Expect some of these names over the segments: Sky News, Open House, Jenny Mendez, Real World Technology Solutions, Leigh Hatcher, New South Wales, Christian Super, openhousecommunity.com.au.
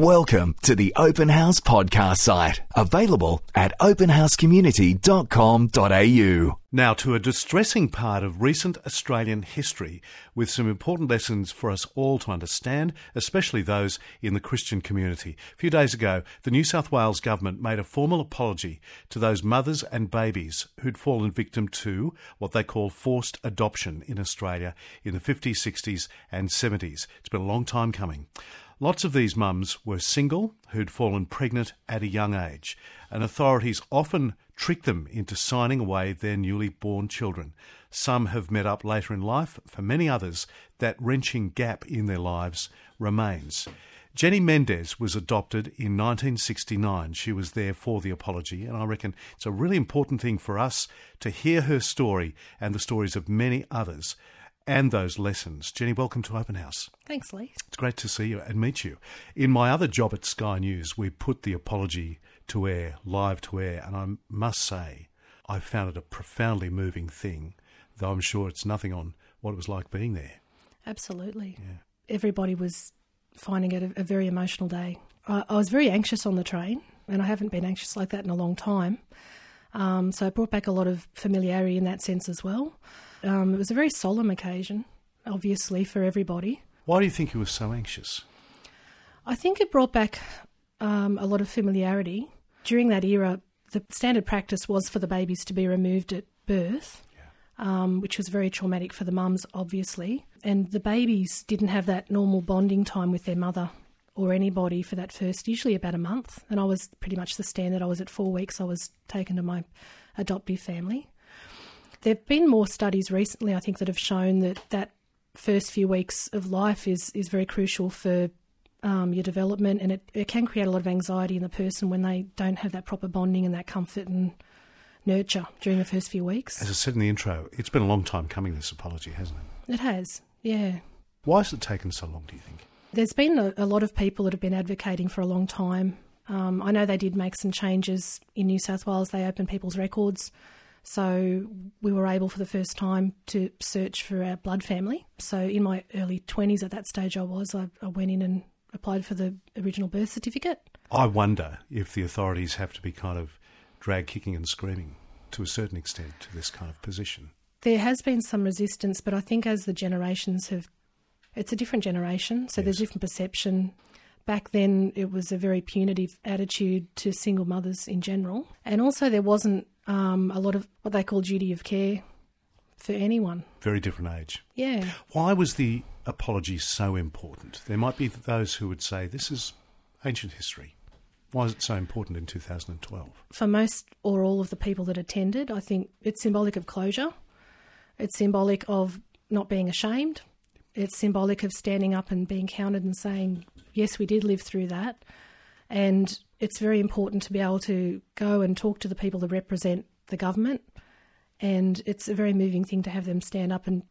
Welcome to the Open House podcast site, available at openhousecommunity.com.au. Now to a distressing part of recent Australian history, with some important lessons for us all to understand, especially those in the Christian community. A few days ago, the New South Wales government made a formal apology to those mothers and babies who'd fallen victim to what they call forced adoption in Australia in the 50s, 60s and 70s. It's been a long time coming. Lots of these mums were single who'd fallen pregnant at a young age, and authorities often trick them into signing away their newly born children. Some have met up later in life. For many others, that wrenching gap in their lives remains. Jenny Mendez was adopted in 1969. She was there for the apology, and I reckon it's a really important thing for us to hear her story and the stories of many others and those lessons. Jenny, welcome to Open House. Thanks, Leigh. It's great to see you and meet you. In my other job at Sky News, we put the apology to air, live to air, and I must say I found it a profoundly moving thing, though I'm sure it's nothing on what it was like being there. Absolutely. Yeah. Everybody was finding it a very emotional day. I was very anxious on the train, and I haven't been anxious like that in a long time. So it brought back a lot of familiarity in that sense as well. It was a very solemn occasion, obviously, for everybody. Why do you think you were so anxious? I think it brought back a lot of familiarity. During that era, the standard practice was for the babies to be removed at birth, which was very traumatic for the mums, obviously. And the babies didn't have that normal bonding time with their mother or anybody for that first, usually about a month. And I was pretty much the standard. I was at 4 weeks. I was taken to my adoptive family. There have been more studies recently, I think, that have shown that first few weeks of life is very crucial for your development, and it can create a lot of anxiety in the person when they don't have that proper bonding and that comfort and nurture during the first few weeks. As I said in the intro, it's been a long time coming, this apology, hasn't it? It has, yeah. Why has it taken so long, do you think? There's been a lot of people that have been advocating for a long time. I know they did make some changes in New South Wales. They opened people's records. So we were able for the first time to search for our blood family. So in my early 20s at that stage I went in and applied for the original birth certificate. I wonder if the authorities have to be kind of drag kicking and screaming to a certain extent to this kind of position. There has been some resistance, but I think as the generations have... It's a different generation, so there's different perception. Back then it was a very punitive attitude to single mothers in general. And also there wasn't... a lot of what they call duty of care for anyone. Very different age. Yeah. Why was the apology so important? There might be those who would say this is ancient history. Why is it so important in 2012? For most or all of the people that attended, I think it's symbolic of closure. It's symbolic of not being ashamed. It's symbolic of standing up and being counted and saying, yes, we did live through that. And it's very important to be able to go and talk to the people that represent the government, and it's a very moving thing to have them stand up and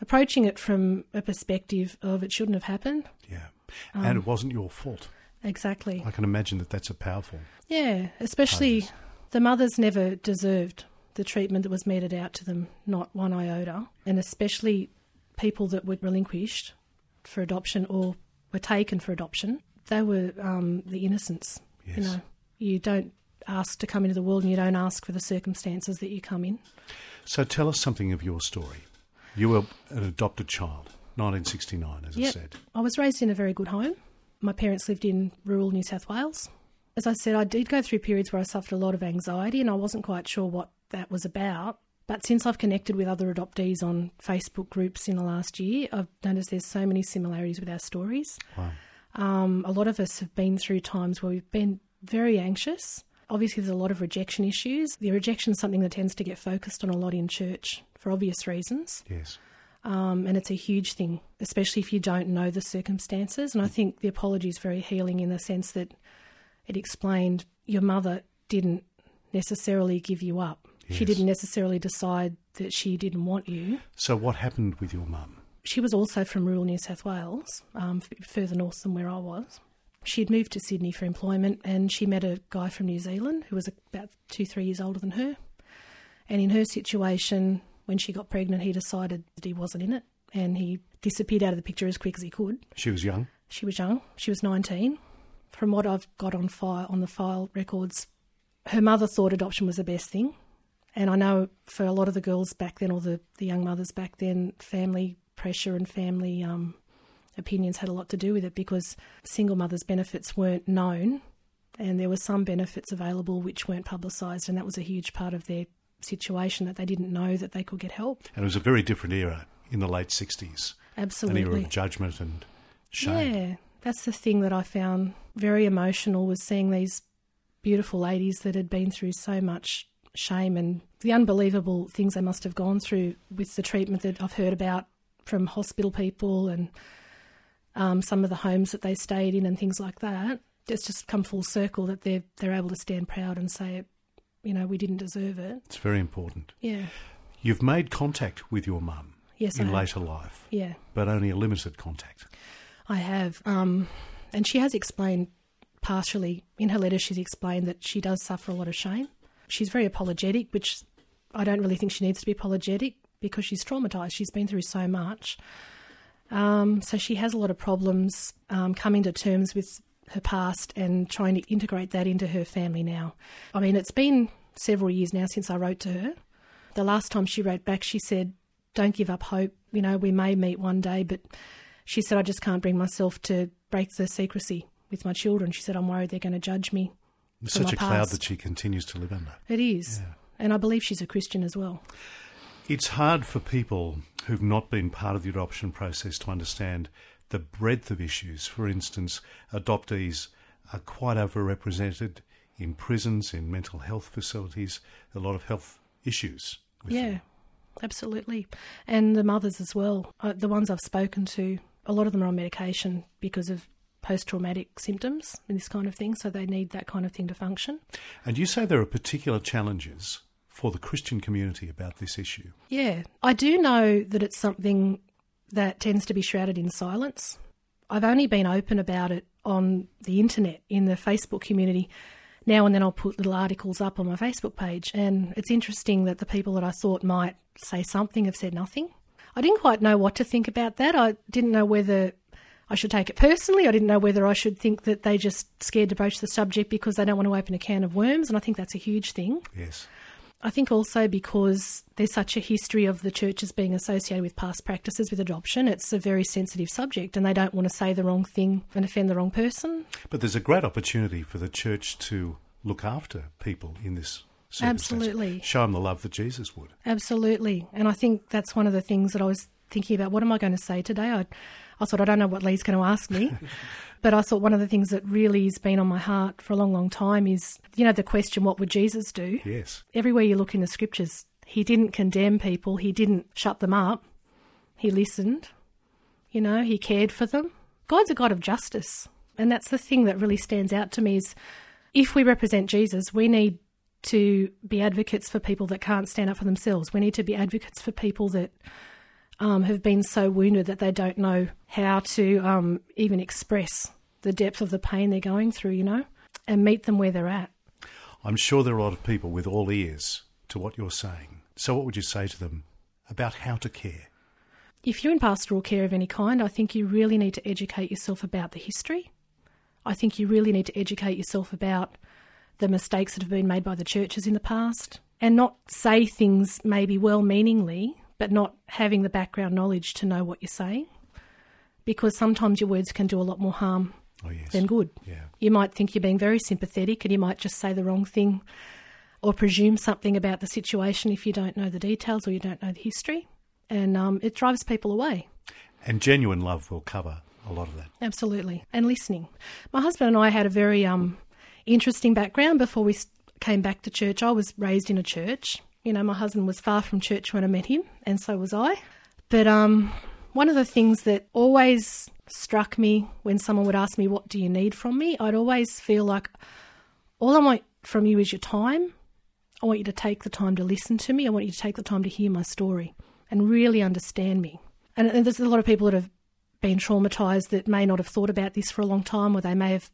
approaching it from a perspective of it shouldn't have happened. Yeah, and it wasn't your fault. Exactly. I can imagine that that's a powerful... Yeah, especially the mothers never deserved the treatment that was meted out to them, not one iota, and especially people that were relinquished for adoption or were taken for adoption. They were the innocents. Yes. You know, you don't ask to come into the world and you don't ask for the circumstances that you come in. So tell us something of your story. You were an adopted child, 1969, as I said. I was raised in a very good home. My parents lived in rural New South Wales. As I said, I did go through periods where I suffered a lot of anxiety and I wasn't quite sure what that was about. But since I've connected with other adoptees on Facebook groups in the last year, I've noticed there's so many similarities with our stories. Wow. A lot of us have been through times where we've been very anxious. Obviously, there's a lot of rejection issues. The rejection is something that tends to get focused on a lot in church for obvious reasons. Yes. And it's a huge thing, especially if you don't know the circumstances. And I think the apology is very healing in the sense that it explained your mother didn't necessarily give you up. Yes. She didn't necessarily decide that she didn't want you. So what happened with your mum? She was also from rural New South Wales, further north than where I was. She had moved to Sydney for employment and she met a guy from New Zealand who was about 2-3 years older than her. And in her situation, when she got pregnant, he decided that he wasn't in it and he disappeared out of the picture as quick as he could. She was young? She was 19. from what I've got on file, on the file records, her mother thought adoption was the best thing. And I know for a lot of the girls back then, or the young mothers back then, family pressure and family opinions had a lot to do with it, because single mothers' benefits weren't known, and there were some benefits available which weren't publicised, and that was a huge part of their situation, that they didn't know that they could get help. And it was a very different era in the late 60s. Absolutely. An era of judgment and shame. Yeah, that's the thing that I found very emotional, was seeing these beautiful ladies that had been through so much shame and the unbelievable things they must have gone through with the treatment that I've heard about from hospital people and some of the homes that they stayed in and things like that. It's just come full circle that they're able to stand proud and say, you know, we didn't deserve it. It's very important. Yeah. You've made contact with your mum. Yes, in later life. Yeah. But only a limited contact. I have. And she has explained partially, in her letter she's explained that she does suffer a lot of shame. She's very apologetic, which I don't really think she needs to be apologetic, because she's traumatised. She's been through so much. So she has a lot of problems coming to terms with her past and trying to integrate that into her family now. I mean, it's been several years now since I wrote to her. The last time she wrote back, she said, "Don't give up hope. You know, we may meet one day," but she said, "I just can't bring myself to break the secrecy with my children." She said, "I'm worried they're going to judge me." It's such a cloud that she continues to live under. It is. Yeah. And I believe she's a Christian as well. It's hard for people who've not been part of the adoption process to understand the breadth of issues. For instance, adoptees are quite overrepresented in prisons, in mental health facilities, a lot of health issues with them. Absolutely. And the mothers as well. The ones I've spoken to, a lot of them are on medication because of post-traumatic symptoms and this kind of thing, so they need that kind of thing to function. And you say there are particular challenges for the Christian community about this issue. Yeah. I do know that it's something that tends to be shrouded in silence. I've only been open about it on the internet, in the Facebook community. Now and then I'll put little articles up on my Facebook page, and it's interesting that the people that I thought might say something have said nothing. I didn't quite know what to think about that. I didn't know whether I should take it personally. I didn't know whether I should think that they just scared to broach the subject because they don't want to open a can of worms, and I think that's a huge thing. Yes. I think also because there's such a history of the churches being associated with past practices with adoption, it's a very sensitive subject, and they don't want to say the wrong thing and offend the wrong person. But there's a great opportunity for the church to look after people in this circumstance. Absolutely. Show them the love that Jesus would. Absolutely. And I think that's one of the things that I was thinking about. What am I going to say today? I thought, I don't know what Leigh's going to ask me. But I thought one of the things that really has been on my heart for a long, long time is, you know, the question, what would Jesus do? Yes. Everywhere you look in the scriptures, he didn't condemn people. He didn't shut them up. He listened. You know, he cared for them. God's a God of justice. And that's the thing that really stands out to me, is if we represent Jesus, we need to be advocates for people that can't stand up for themselves. We need to be advocates for people that have been so wounded that they don't know how to even express the depth of the pain they're going through, you know, and meet them where they're at. I'm sure there are a lot of people with all ears to what you're saying. So what would you say to them about how to care? If you're in pastoral care of any kind, I think you really need to educate yourself about the history. I think you really need to educate yourself about the mistakes that have been made by the churches in the past, and not say things maybe well-meaningly, but not having the background knowledge to know what you're saying, because sometimes your words can do a lot more harm than good. Yeah. You might think you're being very sympathetic, and you might just say the wrong thing or presume something about the situation if you don't know the details or you don't know the history, and it drives people away. And genuine love will cover a lot of that. Absolutely, and listening. My husband and I had a very interesting background before we came back to church. I was raised in a church. You know, my husband was far from church when I met him, and so was I. But one of the things that always struck me when someone would ask me, what do you need from me? I'd always feel like, all I want from you is your time. I want you to take the time to listen to me. I want you to take the time to hear my story and really understand me. And there's a lot of people that have been traumatised that may not have thought about this for a long time, or they may have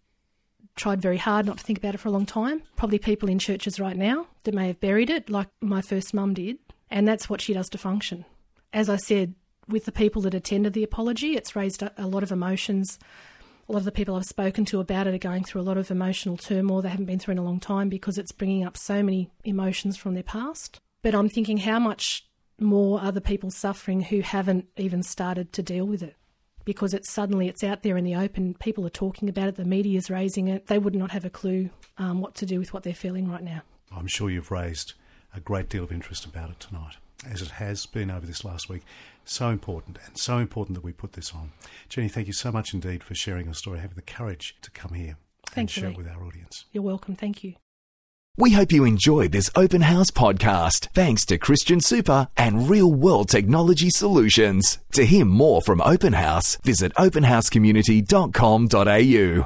tried very hard not to think about it for a long time. Probably people in churches right now that may have buried it, like my first mum did, and that's what she does to function. As I said, with the people that attended the apology, it's raised a lot of emotions a lot of the people I've spoken to about it are going through a lot of emotional turmoil they haven't been through in a long time because it's bringing up so many emotions from their past. But I'm thinking, how much more are the people suffering who haven't even started to deal with it? Because it's suddenly, it's out there in the open, people are talking about it, the media's raising it. They would not have a clue what to do with what they're feeling right now. I'm sure you've raised a great deal of interest about it tonight, as it has been over this last week. So important, and so important that we put this on. Jenny, thank you so much indeed for sharing your story, having the courage to come here and share it with our audience. You're welcome. Thank you. We hope you enjoyed this Open House podcast. Thanks to Christian Super and Real World Technology Solutions. To hear more from Open House, visit openhousecommunity.com.au.